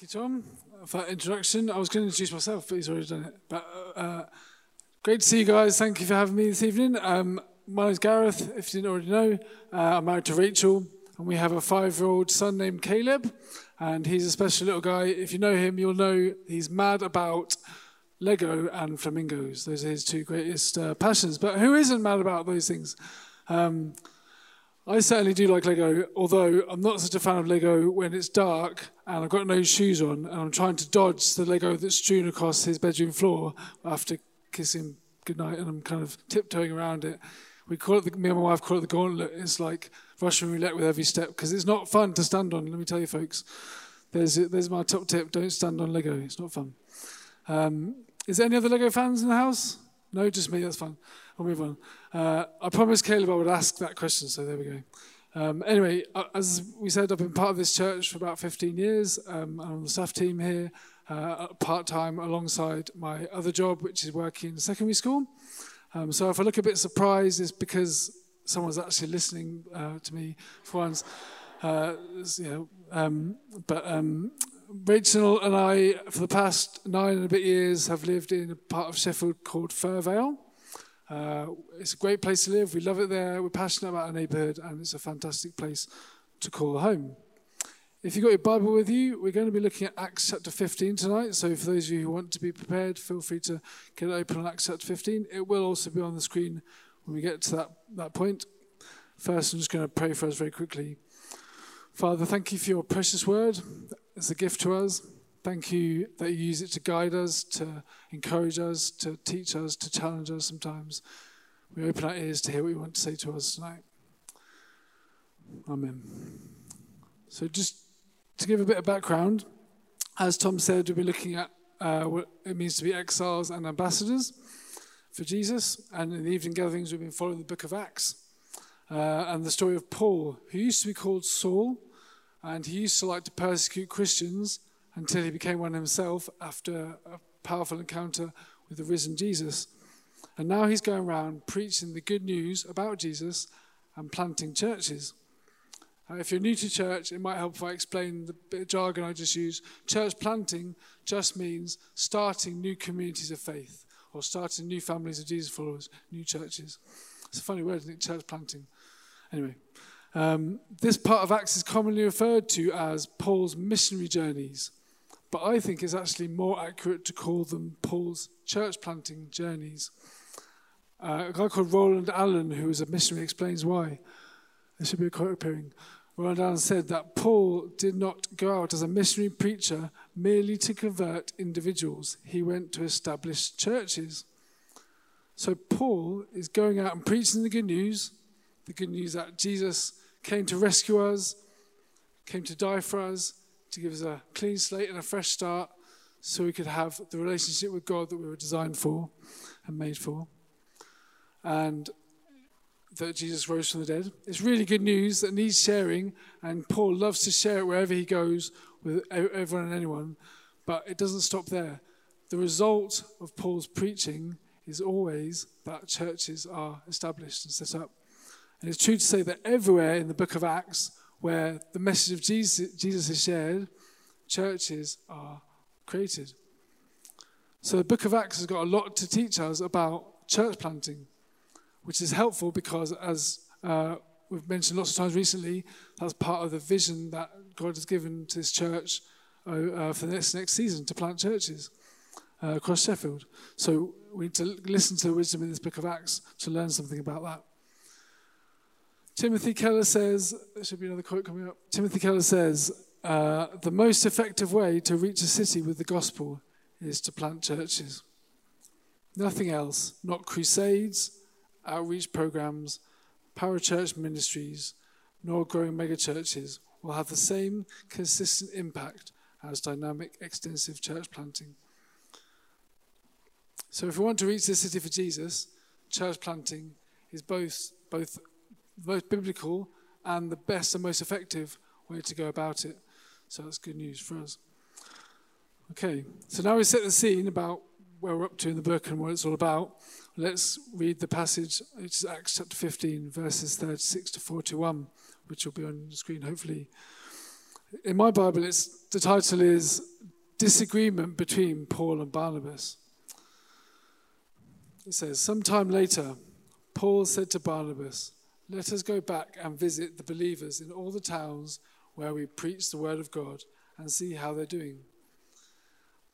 Thank you, Tom, for that introduction. I was going to introduce myself, but he's already done it. But great to see you guys. Thank you for having me this evening. My name's Gareth, if you didn't already know. I'm married to Rachel, and we have a 5-year-old son named Caleb, and he's a special little guy. If you know him, you'll know he's mad about Lego and flamingos. Those are his two greatest passions. But who isn't mad about those things? I certainly do like Lego, although I'm not such a fan of Lego when it's dark and I've got no shoes on and I'm trying to dodge the Lego that's strewn across his bedroom floor after kissing goodnight and I'm kind of tiptoeing around it. We call it, me and my wife call it the gauntlet. It's like Russian roulette with every step because it's not fun to stand on, let me tell you folks. There's my top tip, don't stand on Lego, it's not fun. Is there any other Lego fans in the house? No, just me, that's fine. I'll move on. I promised Caleb I would ask that question, so there we go. Anyway, as we said, I've been part of this church for about 15 years. I'm on the staff team here, part-time alongside my other job, which is working in secondary school. So if I look a bit surprised, it's because someone's actually listening to me for once. Rachel and I, for the past 9 and a bit years, have lived in a part of Sheffield called Fir Vale. It's a great place to live. We love it there. We're passionate about our neighbourhood, and it's a fantastic place to call home. If you've got your Bible with you, we're going to be looking at Acts chapter 15 tonight. So for those of you who want to be prepared, feel free to get it open on Acts chapter 15. It will also be on the screen when we get to that point. First, I'm just going to pray for us very quickly. Father, thank you for your precious word. It's a gift to us. Thank you that you use it to guide us, to encourage us, to teach us, to challenge us sometimes. We open our ears to hear what you want to say to us tonight. Amen. So just to give a bit of background, as Tom said, we'll be looking at what it means to be exiles and ambassadors for Jesus. And in the evening gatherings, we've been following the book of Acts and the story of Paul, who used to be called Saul. And he used to like to persecute Christians until he became one himself after a powerful encounter with the risen Jesus. And now he's going around preaching the good news about Jesus and planting churches. If you're new to church, it might help if I explain the bit of jargon I just used. Church planting just means starting new communities of faith or starting new families of Jesus followers, new churches. It's a funny word, isn't it? Church planting. Anyway. This part of Acts is commonly referred to as Paul's missionary journeys, but I think it's actually more accurate to call them Paul's church planting journeys. A guy called Roland Allen, who was a missionary, explains why. There should be a quote appearing. Roland Allen said that Paul did not go out as a missionary preacher merely to convert individuals. He went to establish churches. So Paul is going out and preaching the good news that Jesus came to rescue us, came to die for us, to give us a clean slate and a fresh start so we could have the relationship with God that we were designed for and made for, and that Jesus rose from the dead. It's really good news that needs sharing, and Paul loves to share it wherever he goes with everyone and anyone, but it doesn't stop there. The result of Paul's preaching is always that churches are established and set up. And it's true to say that everywhere in the book of Acts where the message of Jesus is shared, churches are created. So the book of Acts has got a lot to teach us about church planting, which is helpful because, as we've mentioned lots of times recently, that's part of the vision that God has given to this church for the next season, to plant churches across Sheffield. So we need to listen to the wisdom in this book of Acts to learn something about that. Timothy Keller says, there should be another quote coming up. Timothy Keller says, the most effective way to reach a city with the gospel is to plant churches. Nothing else, not crusades, outreach programs, parachurch ministries, nor growing megachurches will have the same consistent impact as dynamic, extensive church planting. So if we want to reach this city for Jesus, church planting is both the most biblical and the best and most effective way to go about it. So that's good news for us. Okay, so now we set the scene about where we're up to in the book and what it's all about. Let's read the passage, which is Acts chapter 15, verses 36 to 41, which will be on the screen hopefully. In my Bible, the title is Disagreement Between Paul and Barnabas. It says, sometime later, Paul said to Barnabas, let us go back and visit the believers in all the towns where we preach the word of God and see how they're doing.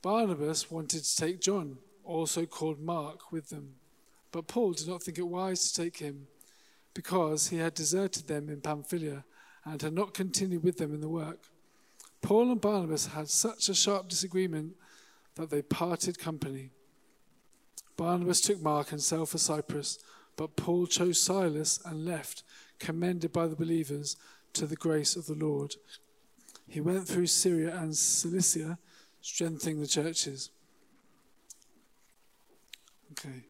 Barnabas wanted to take John, also called Mark, with them, but Paul did not think it wise to take him because he had deserted them in Pamphylia and had not continued with them in the work. Paul and Barnabas had such a sharp disagreement that they parted company. Barnabas took Mark and sailed for Cyprus, but Paul chose Silas and left, commended by the believers to the grace of the Lord. He went through Syria and Cilicia, strengthening the churches. Okay.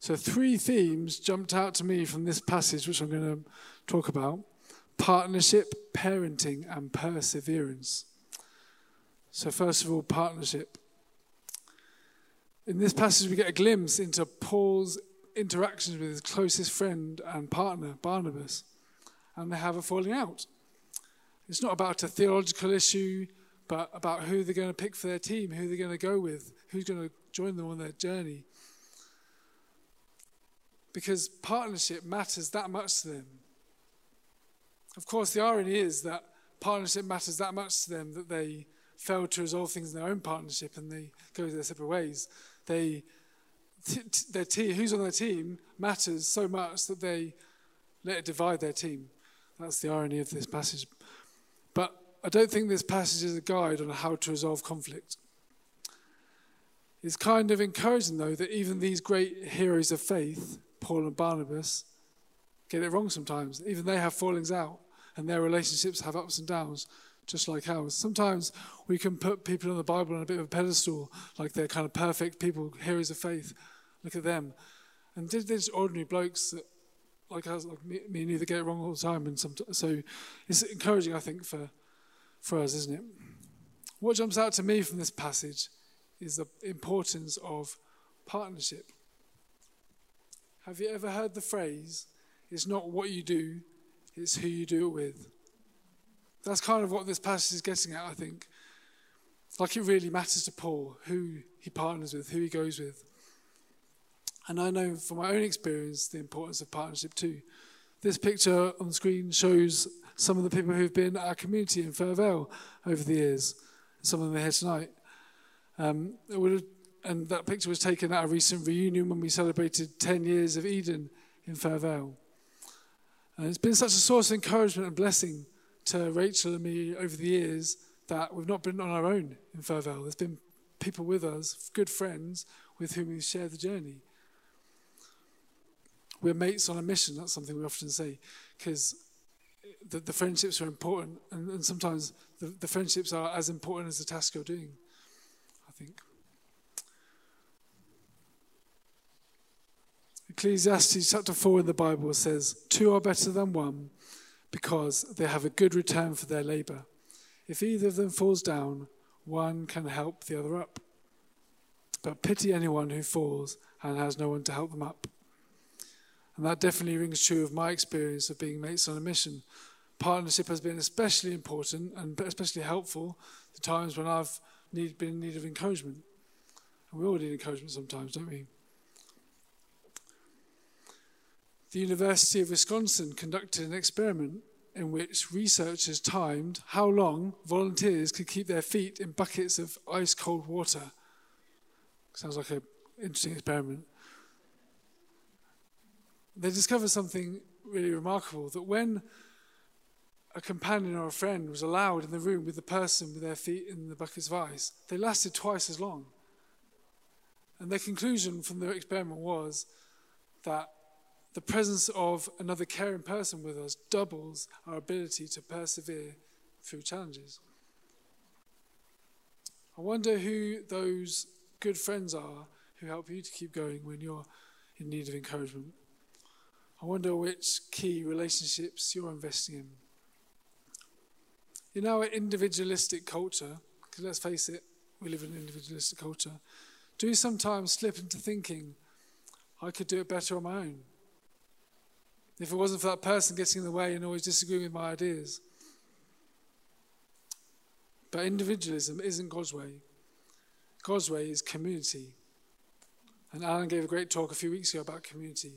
So three themes jumped out to me from this passage, which I'm going to talk about. Partnership, parenting, and perseverance. So first of all, partnership. In this passage, we get a glimpse into Paul's interactions with his closest friend and partner, Barnabas, and they have a falling out. It's not about a theological issue, but about who they're going to pick for their team, who they're going to go with, who's going to join them on their journey. Because partnership matters that much to them. Of course, the irony is that partnership matters that much to them that they failed to resolve things in their own partnership and they go their separate ways. Their team, who's on their team, matters so much that they let it divide their team. That's the irony of this passage. But I don't think this passage is a guide on how to resolve conflict. It's kind of encouraging, though, that even these great heroes of faith, Paul and Barnabas, get it wrong sometimes. Even they have fallings out, and their relationships have ups and downs, just like ours. Sometimes we can put people in the Bible on a bit of a pedestal, like they're kind of perfect people, heroes of faith. Look at them. And they're just ordinary blokes that, like us, like me and you, that get it wrong all the time. And so it's encouraging, I think, for us, isn't it? What jumps out to me from this passage is the importance of partnership. Have you ever heard the phrase, it's not what you do, it's who you do it with? That's kind of what this passage is getting at, I think. Like, it really matters to Paul who he partners with, who he goes with. And I know from my own experience the importance of partnership too. This picture on the screen shows some of the people who've been at our community in Fir Vale over the years. Some of them are here tonight. And that picture was taken at a recent reunion when we celebrated 10 years of Eden in Fir Vale. And it's been such a source of encouragement and blessing to Rachel and me over the years that we've not been on our own in Fir Vale. There's been people with us, good friends, with whom we share the journey. We're mates on a mission, that's something we often say, because the friendships are important, and sometimes the friendships are as important as the task you're doing, I think. Ecclesiastes chapter 4 in the Bible says, two are better than one because they have a good return for their labor. If either of them falls down, one can help the other up. But pity anyone who falls and has no one to help them up. And that definitely rings true of my experience of being mates on a mission. Partnership has been especially important and especially helpful the times when I've been in need of encouragement. And we all need encouragement sometimes, don't we? The University of Wisconsin conducted an experiment in which researchers timed how long volunteers could keep their feet in buckets of ice-cold water. Sounds like an interesting experiment. They discovered something really remarkable, that when a companion or a friend was allowed in the room with the person with their feet in the buckets of ice, they lasted twice as long. And their conclusion from the experiment was that the presence of another caring person with us doubles our ability to persevere through challenges. I wonder who those good friends are who help you to keep going when you're in need of encouragement. I wonder which key relationships you're investing in. In our individualistic culture, because let's face it, we live in an individualistic culture, do sometimes slip into thinking, I could do it better on my own. If it wasn't for that person getting in the way and always disagreeing with my ideas. But individualism isn't God's way. God's way is community. And Alan gave a great talk a few weeks ago about community.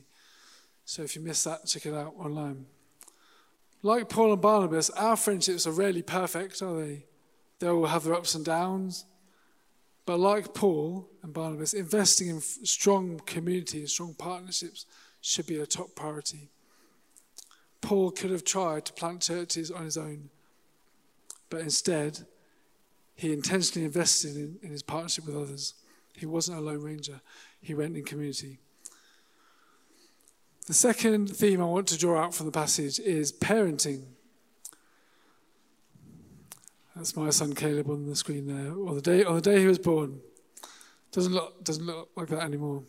So if you missed that, check it out online. Like Paul and Barnabas, our friendships are rarely perfect, are they? They will have their ups and downs. But like Paul and Barnabas, investing in strong community and strong partnerships should be a top priority. Paul could have tried to plant churches on his own, but instead, he intentionally invested in his partnership with others. He wasn't a lone ranger. He went in community. The second theme I want to draw out from the passage is parenting. That's my son Caleb on the screen there. On the day he was born. Doesn't look like that anymore.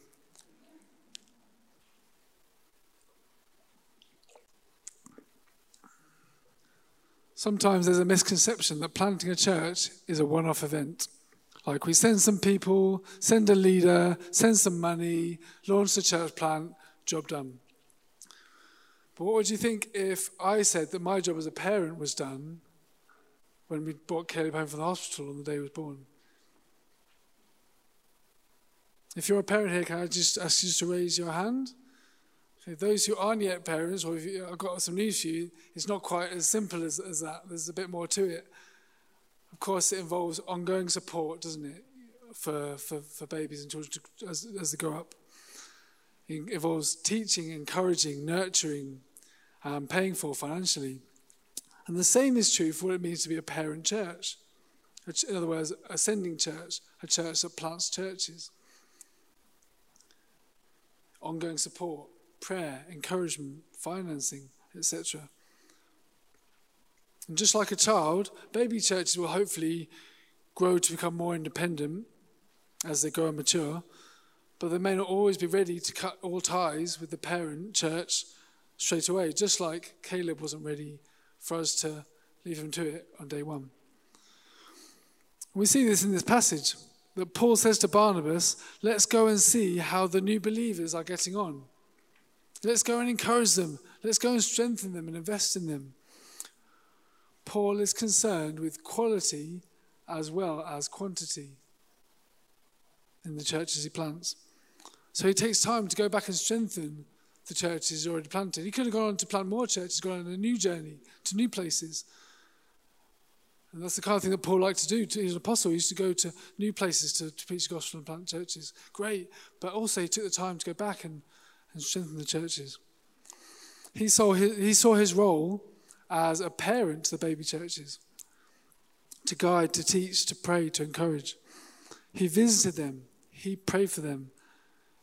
Sometimes there's a misconception that planting a church is a one-off event. Like we send some people, send a leader, send some money, launch the church plant, job done. But what would you think if I said that my job as a parent was done when we brought Caleb home from the hospital on the day he was born? If you're a parent here, can I just ask you to raise your hand? Okay, those who aren't yet parents, or if you, I've got some news for you, it's not quite as simple as that. There's a bit more to it. Of course, it involves ongoing support, doesn't it, for babies and children as they grow up. It involves teaching, encouraging, nurturing, and paying for financially. And the same is true for what it means to be a parent church. In other words, a sending church, a church that plants churches. Ongoing support, prayer, encouragement, financing, etc. And just like a child, baby churches will hopefully grow to become more independent as they grow and mature, but they may not always be ready to cut all ties with the parent church straight away, just like Caleb wasn't ready for us to leave him to it on day one. We see this in this passage, that Paul says to Barnabas, let's go and see how the new believers are getting on. Let's go and encourage them. Let's go and strengthen them and invest in them. Paul is concerned with quality as well as quantity in the churches he plants. So he takes time to go back and strengthen the churches he's already planted. He could have gone on to plant more churches, gone on a new journey to new places. And that's the kind of thing that Paul liked to do. He was an apostle. He used to go to new places to preach the gospel and plant churches. Great. But also he took the time to go back and strengthen the churches. He saw his role as a parent to the baby churches, to guide, to teach, to pray, to encourage. He visited them. He prayed for them.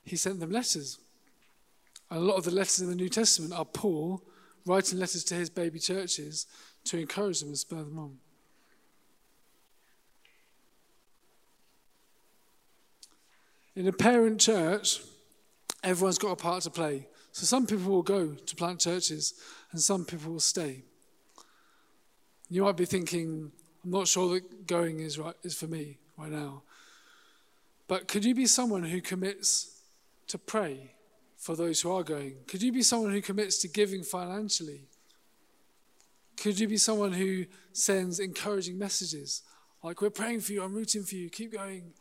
He sent them letters. And a lot of the letters in the New Testament are Paul writing letters to his baby churches to encourage them and spur them on. In a parent church, everyone's got a part to play. So some people will go to plant churches and some people will stay. You might be thinking, I'm not sure that going is for me right now. But could you be someone who commits to pray for those who are going? Could you be someone who commits to giving financially? Could you be someone who sends encouraging messages? Like, we're praying for you, I'm rooting for you, keep going.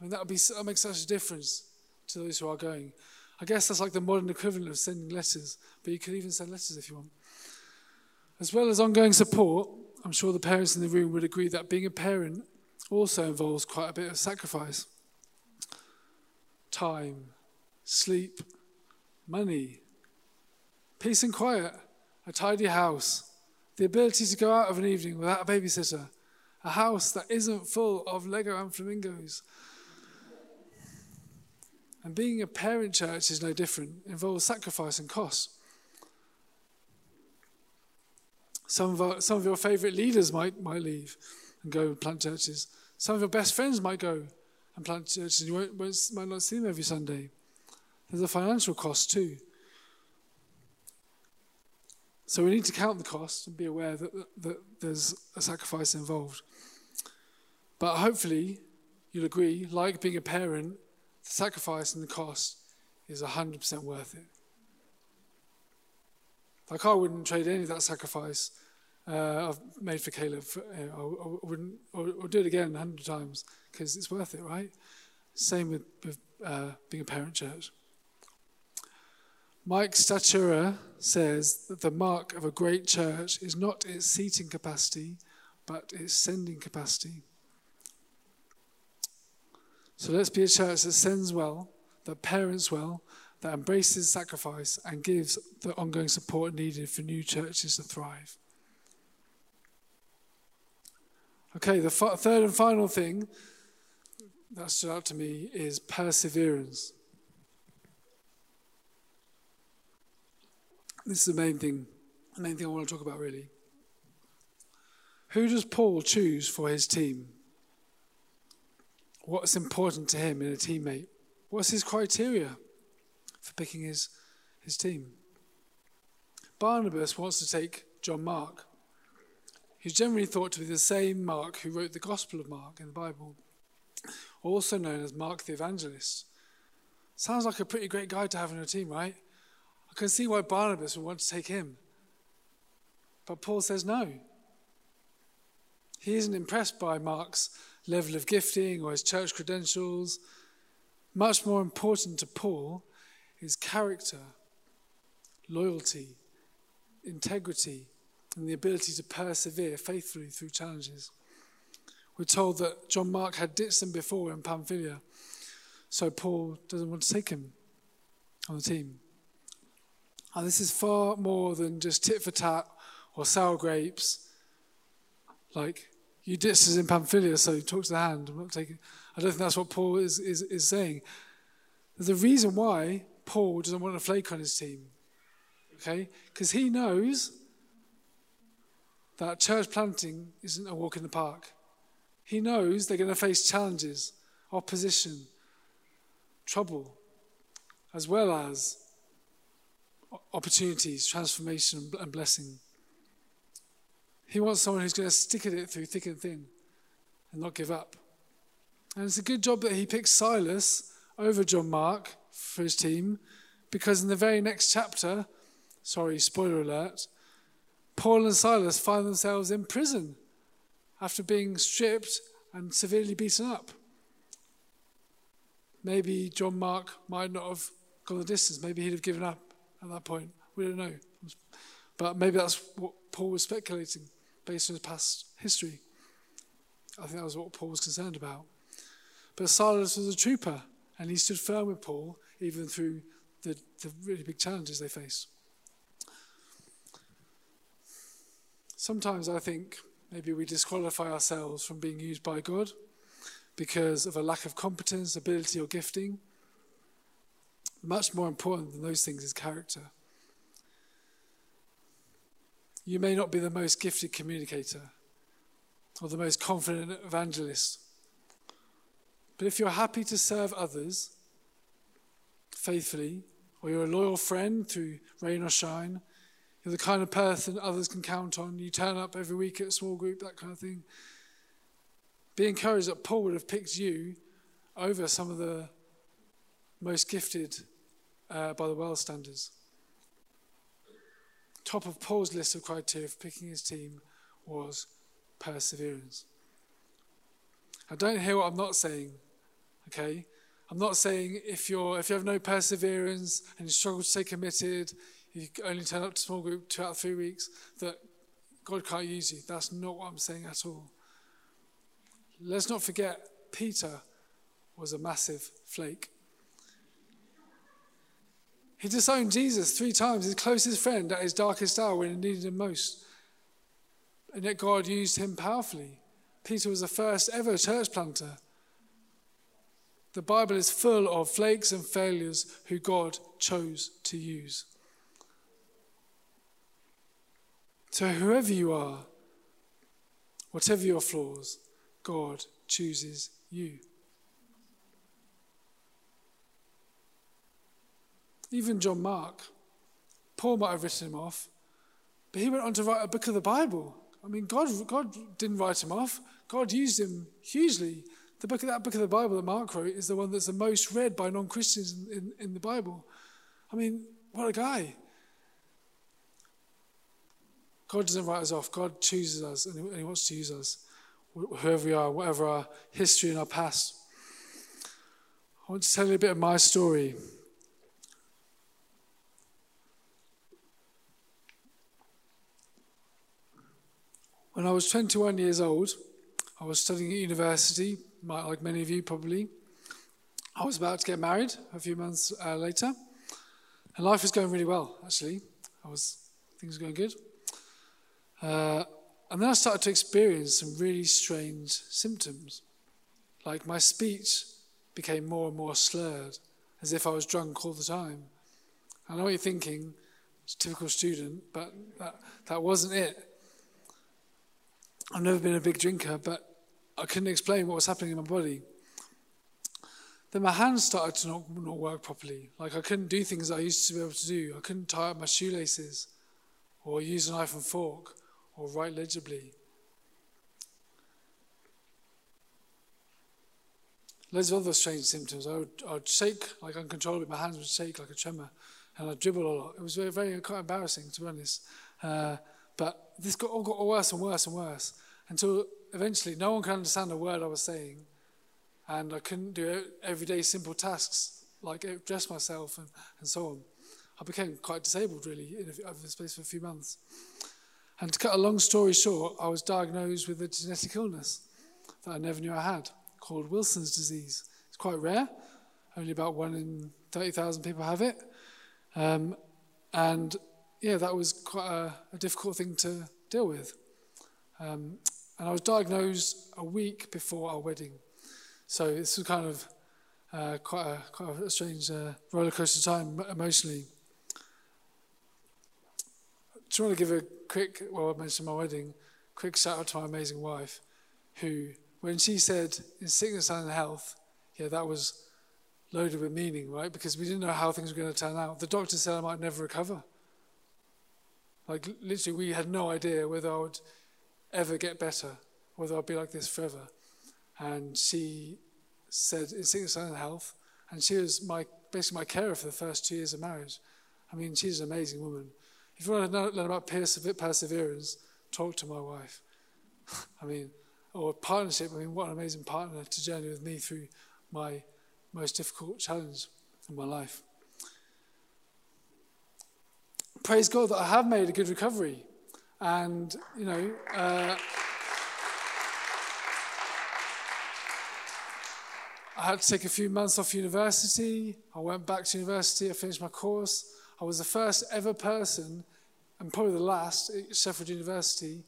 I mean, that makes such a difference to those who are going. I guess that's like the modern equivalent of sending letters, but you could even send letters if you want. As well as ongoing support, I'm sure the parents in the room would agree that being a parent also involves quite a bit of sacrifice. Time, sleep, money, peace and quiet, a tidy house, the ability to go out of an evening without a babysitter, a house that isn't full of Lego and flamingos. And being a parent church is no different. It involves sacrifice and cost. Some of your favourite leaders might leave and go and plant churches. Some of your best friends might go and plant churches. You might not see them every Sunday. There's a financial cost too. So we need to count the cost and be aware that there's a sacrifice involved. But hopefully, you'll agree, like being a parent, the sacrifice and the cost is 100% worth it. Like, I wouldn't trade any of that sacrifice I've made for Caleb. I'll do it again 100 times because it's worth it, right? Same with being a parent church. Mike Statura says that the mark of a great church is not its seating capacity, but its sending capacity. So let's be a church that sends well, that parents well, that embraces sacrifice and gives the ongoing support needed for new churches to thrive. Okay, the third and final thing that stood out to me is perseverance. This is the main thing I want to talk about, really. Who does Paul choose for his team? What's important to him in a teammate? What's his criteria for picking his team? Barnabas wants to take John Mark. He's generally thought to be the same Mark who wrote the Gospel of Mark in the Bible, also known as Mark the Evangelist. Sounds like a pretty great guy to have on a team, right? I can see why Barnabas would want to take him. But Paul says no. He isn't impressed by Mark's level of gifting or his church credentials. Much more important to Paul is character, loyalty, integrity, and the ability to persevere faithfully through challenges. We're told that John Mark had ditched them before in Pamphylia, so Paul doesn't want to take him on the team. And this is far more than just tit for tat or sour grapes. Like, you ditched us in Pamphylia, so talk to the hand. I'm not taking. I don't think that's what Paul is saying. There's a reason why Paul doesn't want to flake on his team, okay? Because he knows that church planting isn't a walk in the park. He knows they're going to face challenges, opposition, trouble, as well as opportunities, transformation, and blessing. He wants someone who's going to stick at it through thick and thin and not give up. And it's a good job that he picks Silas over John Mark for his team, because in the very next chapter, sorry, spoiler alert, Paul and Silas find themselves in prison after being stripped and severely beaten up. Maybe John Mark might not have gone the distance. Maybe he'd have given up at that point. We don't know. But maybe that's what Paul was speculating based on his past history. I think that was what Paul was concerned about. But Silas was a trooper, and he stood firm with Paul even through the really big challenges they faced. Sometimes I think maybe we disqualify ourselves from being used by God because of a lack of competence, ability, or gifting. Much more important than those things is character. You may not be the most gifted communicator or the most confident evangelist, but if you're happy to serve others faithfully, or you're a loyal friend through rain or shine, you're the kind of person others can count on, you turn up every week at a small group, that kind of thing, be encouraged that Paul would have picked you over some of the most gifted by the world standards. Top of Paul's list of criteria for picking his team was perseverance. I don't hear what I'm not saying, okay? I'm not saying if you have no perseverance and you struggle to stay committed, you only turn up to small group 2 out of 3 weeks, that God can't use you. That's not what I'm saying at all. Let's not forget, Peter was a massive flake. He disowned Jesus 3 times, his closest friend, at his darkest hour when he needed him most. And yet God used him powerfully. Peter was the first ever church planter. The Bible is full of flakes and failures who God chose to use. So whoever you are, whatever your flaws, God chooses you. Even John Mark, Paul might have written him off, but he went on to write a book of the Bible. I mean, God didn't write him off. God used him hugely. That book of the Bible that Mark wrote is the one that's the most read by non-Christians in the Bible. I mean, what a guy. God doesn't write us off. God chooses us, and he wants to use us, whoever we are, whatever our history and our past. I want to tell you a bit of my story. When I was 21 years old, I was studying at university, like many of you probably. I was about to get married a few months later, and life was going really well, actually. Things were going good. And then I started to experience some really strange symptoms. Like my speech became more and more slurred, as if I was drunk all the time. I know what you're thinking, it's a typical student, but that wasn't it. I've never been a big drinker, but I couldn't explain what was happening in my body. Then my hands started to not work properly. Like I couldn't do things I used to be able to do. I couldn't tie up my shoelaces or use a knife and fork or write legibly. Loads of other strange symptoms. I would shake like uncontrollably. My hands would shake like a tremor, and I'd dribble a lot. It was very quite embarrassing, to be honest. But this got worse and worse and worse, until eventually no one could understand a word I was saying, and I couldn't do everyday simple tasks like dress myself and so on. I became quite disabled, really, over the space of a few months. And to cut a long story short, I was diagnosed with a genetic illness that I never knew I had, called Wilson's disease. It's quite rare. Only about 1 in 30,000 people have it. That was quite a difficult thing to deal with. And I was diagnosed a week before our wedding. So this was kind of quite a strange rollercoaster time emotionally. I just want to give I mentioned my wedding, quick shout out to my amazing wife, who, when she said, in sickness and in health, that was loaded with meaning, right? Because we didn't know how things were going to turn out. The doctor said I might never recover. Like, literally, we had no idea whether I would ever get better, whether I'd be like this forever. And she said, in sickness and in health, and she was basically my carer for the first 2 years of marriage. I mean, she's an amazing woman. If you want to learn about perseverance, talk to my wife. I mean, or partnership. I mean, what an amazing partner to journey with me through my most difficult challenge in my life. Praise God that I have made a good recovery. And, I had to take a few months off university. I went back to university. I finished my course. I was the first ever person, and probably the last at Sheffield University,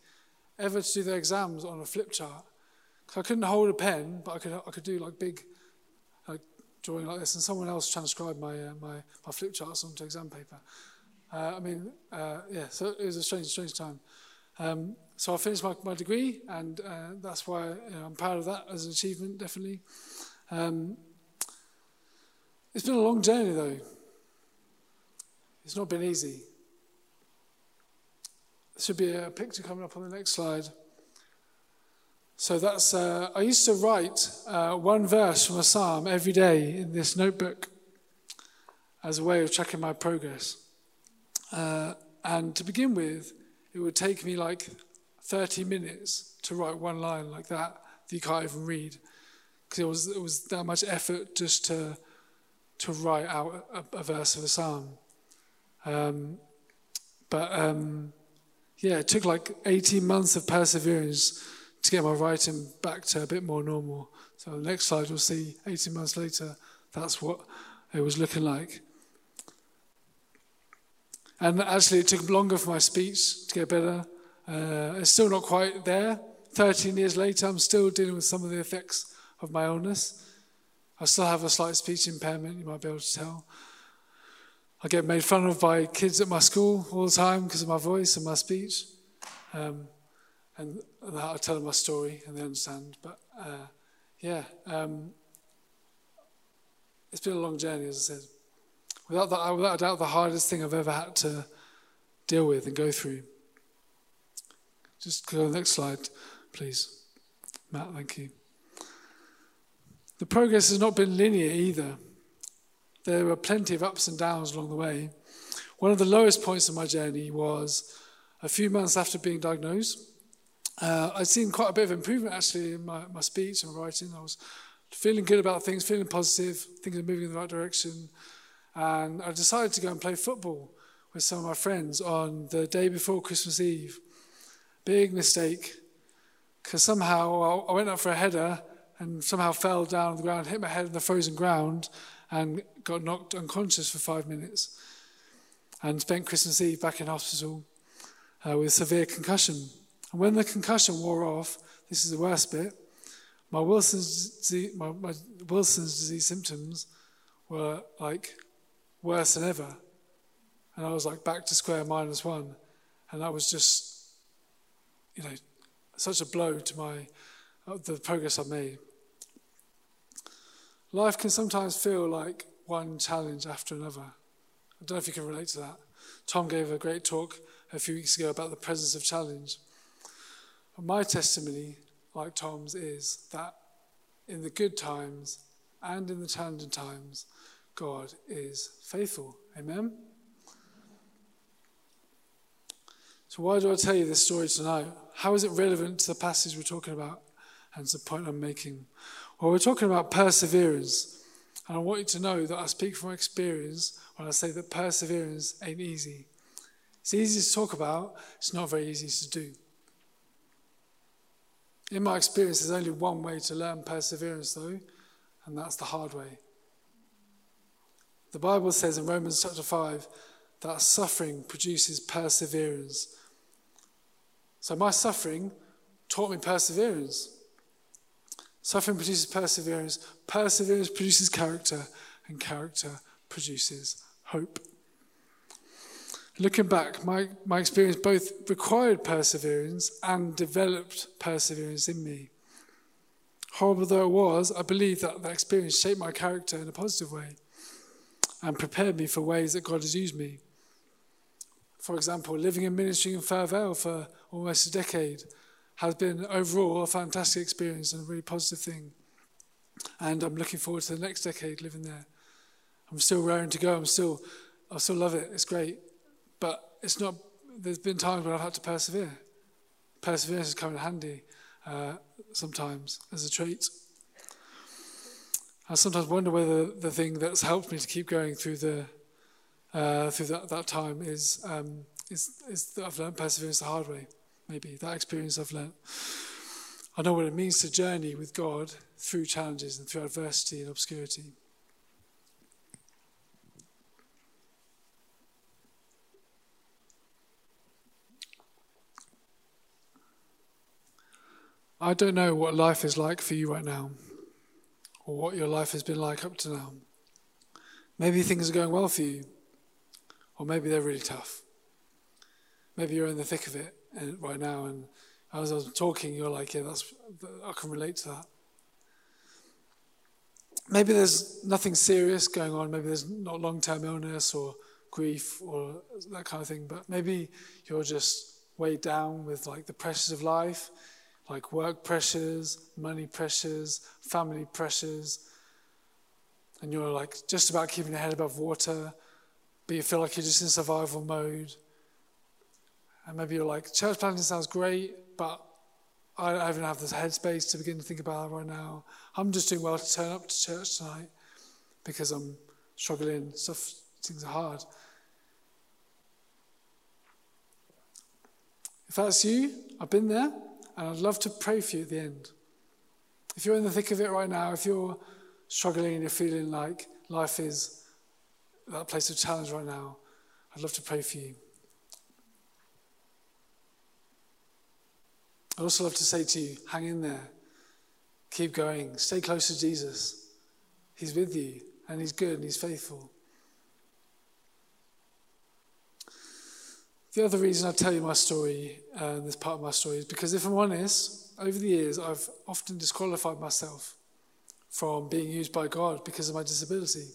ever to do their exams on a flip chart. Because I couldn't hold a pen, but I could do big drawing like this. And someone else transcribed my flip charts onto exam paper. So it was a strange time. So I finished my degree, and that's why I'm proud of that as an achievement, definitely. It's been a long journey, though. It's not been easy. There should be a picture coming up on the next slide. So that's, I used to write one verse from a psalm every day in this notebook as a way of tracking my progress. And to begin with, it would take me 30 minutes to write one line like that you can't even read, because it was that much effort just to write out a verse of a psalm. It took 18 months of perseverance to get my writing back to a bit more normal. So the next slide, we'll see 18 months later, that's what it was looking like. And actually, it took longer for my speech to get better. It's still not quite there. 13 years later, I'm still dealing with some of the effects of my illness. I still have a slight speech impairment, you might be able to tell. I get made fun of by kids at my school all the time because of my voice and my speech. And I tell them my story and they understand. But it's been a long journey, as I said. Without a doubt, the hardest thing I've ever had to deal with and go through. Just go to the next slide, please. Matt, thank you. The progress has not been linear either. There were plenty of ups and downs along the way. One of the lowest points of my journey was a few months after being diagnosed. I'd seen quite a bit of improvement, actually, in my speech and writing. I was feeling good about things, feeling positive, things are moving in the right direction. And I decided to go and play football with some of my friends on the day before Christmas Eve. Big mistake, because somehow I went up for a header and somehow fell down on the ground, hit my head on the frozen ground, and got knocked unconscious for 5 minutes. And spent Christmas Eve back in hospital with severe concussion. And when the concussion wore off, this is the worst bit, my Wilson's disease symptoms were like worse than ever. And I was like back to square minus one. And that was just, you know, such a blow to the progress I've made. Life can sometimes feel like one challenge after another. I don't know if you can relate to that. Tom gave a great talk a few weeks ago about the presence of challenge. My testimony, like Tom's, is that in the good times and in the challenging times, God is faithful. Amen? So why do I tell you this story tonight? How is it relevant to the passage we're talking about and to the point I'm making? Well, we're talking about perseverance. And I want you to know that I speak from experience when I say that perseverance ain't easy. It's easy to talk about, it's not very easy to do. In my experience, there's only one way to learn perseverance, though, and that's the hard way. The Bible says in Romans chapter 5 that suffering produces perseverance. So my suffering taught me perseverance. Suffering produces perseverance. Perseverance produces character, and character produces hope. Looking back, my experience both required perseverance and developed perseverance in me. Horrible though it was, I believe that that experience shaped my character in a positive way and prepared me for ways that God has used me. For example, living and ministering in Fir Vale for almost a decade has been overall a fantastic experience and a really positive thing. And I'm looking forward to the next decade living there. I'm still raring to go. I still love it. It's great. But it's not. There's been times when I've had to persevere. Perseverance has come in handy sometimes as a trait. I sometimes wonder whether the thing that's helped me to keep going through that time is that I've learned perseverance the hard way. Maybe that experience I've learned. I know what it means to journey with God through challenges and through adversity and obscurity. I don't know what life is like for you right now, or what your life has been like up to now. Maybe things are going well for you, or maybe they're really tough. Maybe you're in the thick of it right now, and as I was talking, you're like, yeah, I can relate to that. Maybe there's nothing serious going on. Maybe there's not long-term illness or grief or that kind of thing, but maybe you're just weighed down with like the pressures of life, like work pressures, money pressures, family pressures. And you're like just about keeping your head above water, but you feel like you're just in survival mode. And maybe you're like, church planting sounds great, but I don't even have the headspace to begin to think about that right now. I'm just doing well to turn up to church tonight because I'm struggling. Things are hard. If that's you, I've been there. And I'd love to pray for you at the end. If you're in the thick of it right now, if you're struggling and you're feeling like life is that place of challenge right now, I'd love to pray for you. I'd also love to say to you, hang in there. Keep going. Stay close to Jesus. He's with you, and he's good, and he's faithful. The other reason I tell you my story, this part of my story, is because if I'm honest, over the years, I've often disqualified myself from being used by God because of my disability,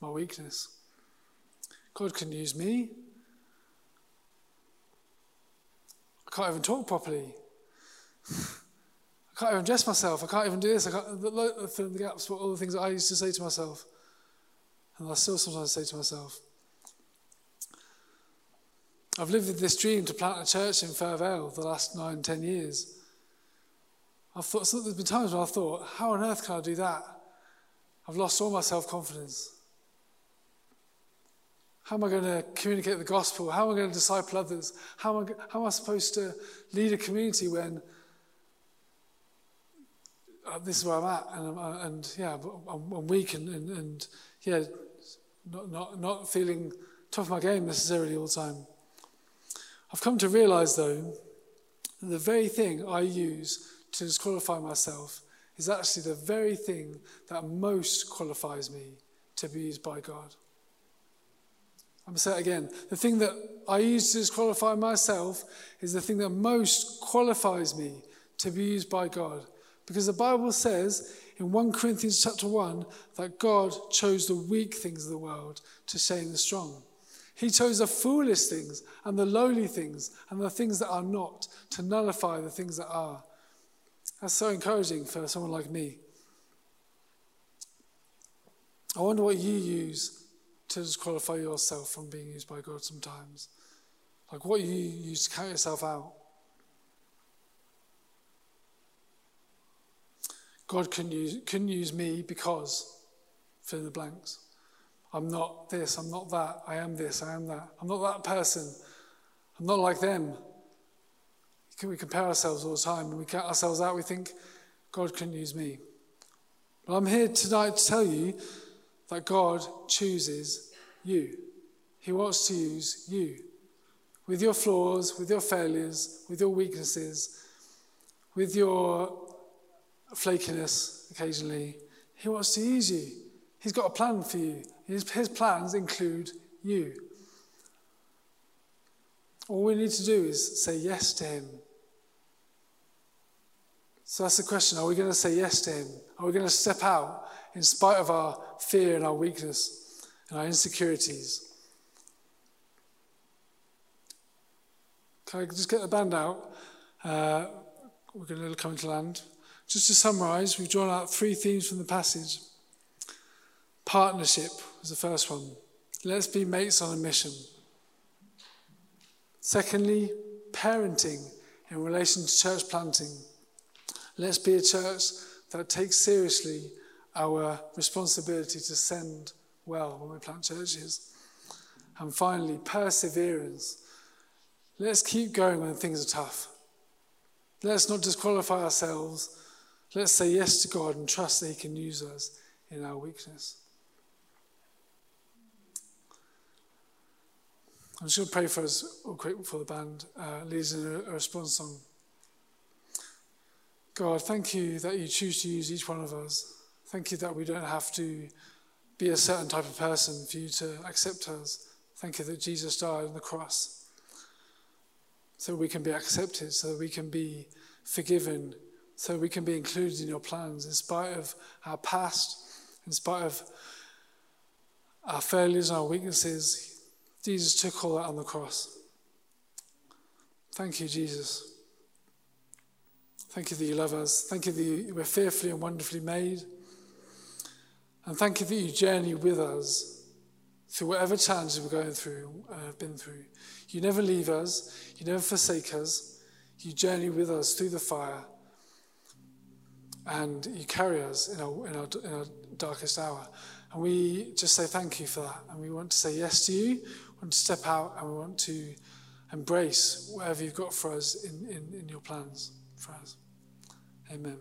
my weakness. God can use me. I can't even talk properly. I can't even dress myself. I can't even do this. I can't fill in the gaps for all the things that I used to say to myself. And I still sometimes say to myself. I've lived with this dream to plant a church in Fir Vale the last 9-10 years. I've thought, so there's been times when I've thought, how on earth can I do that? I've lost all my self-confidence. How am I going to communicate the gospel? How am I going to disciple others? How am I supposed to lead a community when this is where I'm at, and I'm weak and not feeling top of my game necessarily all the time. I've come to realise, though, that the very thing I use to disqualify myself is actually the very thing that most qualifies me to be used by God. I'm going to say it again. The thing that I use to disqualify myself is the thing that most qualifies me to be used by God. Because the Bible says in 1 Corinthians chapter 1 that God chose the weak things of the world to shame the strong. He chose the foolish things and the lowly things and the things that are not to nullify the things that are. That's so encouraging for someone like me. I wonder what you use to disqualify yourself from being used by God sometimes. Like what you use to count yourself out. God can use me because, fill in the blanks. I'm not this, I'm not that, I am this, I am that. I'm not that person, I'm not like them. We compare ourselves all the time and we count ourselves out, we think, God can use me. But I'm here tonight to tell you that God chooses you. He wants to use you. With your flaws, with your failures, with your weaknesses, with your flakiness occasionally, he wants to use you. He's got a plan for you. His plans include you. All we need to do is say yes to him. So that's the question. Are we going to say yes to him? Are we going to step out in spite of our fear and our weakness and our insecurities? Can I just get the band out? We're going to come into land. Just to summarise, we've drawn out three themes from the passage. Partnership was the first one. Let's be mates on a mission. Secondly, parenting in relation to church planting. Let's be a church that takes seriously our responsibility to send well when we plant churches. And finally, perseverance. Let's keep going when things are tough. Let's not disqualify ourselves. Let's say yes to God and trust that he can use us in our weakness. I'm just going to pray for us real quick before the band leads in a response song. God, thank you that you choose to use each one of us. Thank you that we don't have to be a certain type of person for you to accept us. Thank you that Jesus died on the cross so we can be accepted, so that we can be forgiven, so we can be included in your plans in spite of our past, in spite of our failures and our weaknesses. Jesus took all that on the cross. Thank you, Jesus. Thank you that you love us. Thank you that we're fearfully and wonderfully made. And thank you that you journey with us through whatever challenges we're going through and have been through. You never leave us. You never forsake us. You journey with us through the fire. And you carry us in our darkest hour. And we just say thank you for that. And we want to say yes to you. We want to step out and we want to embrace whatever you've got for us in your plans for us. Amen.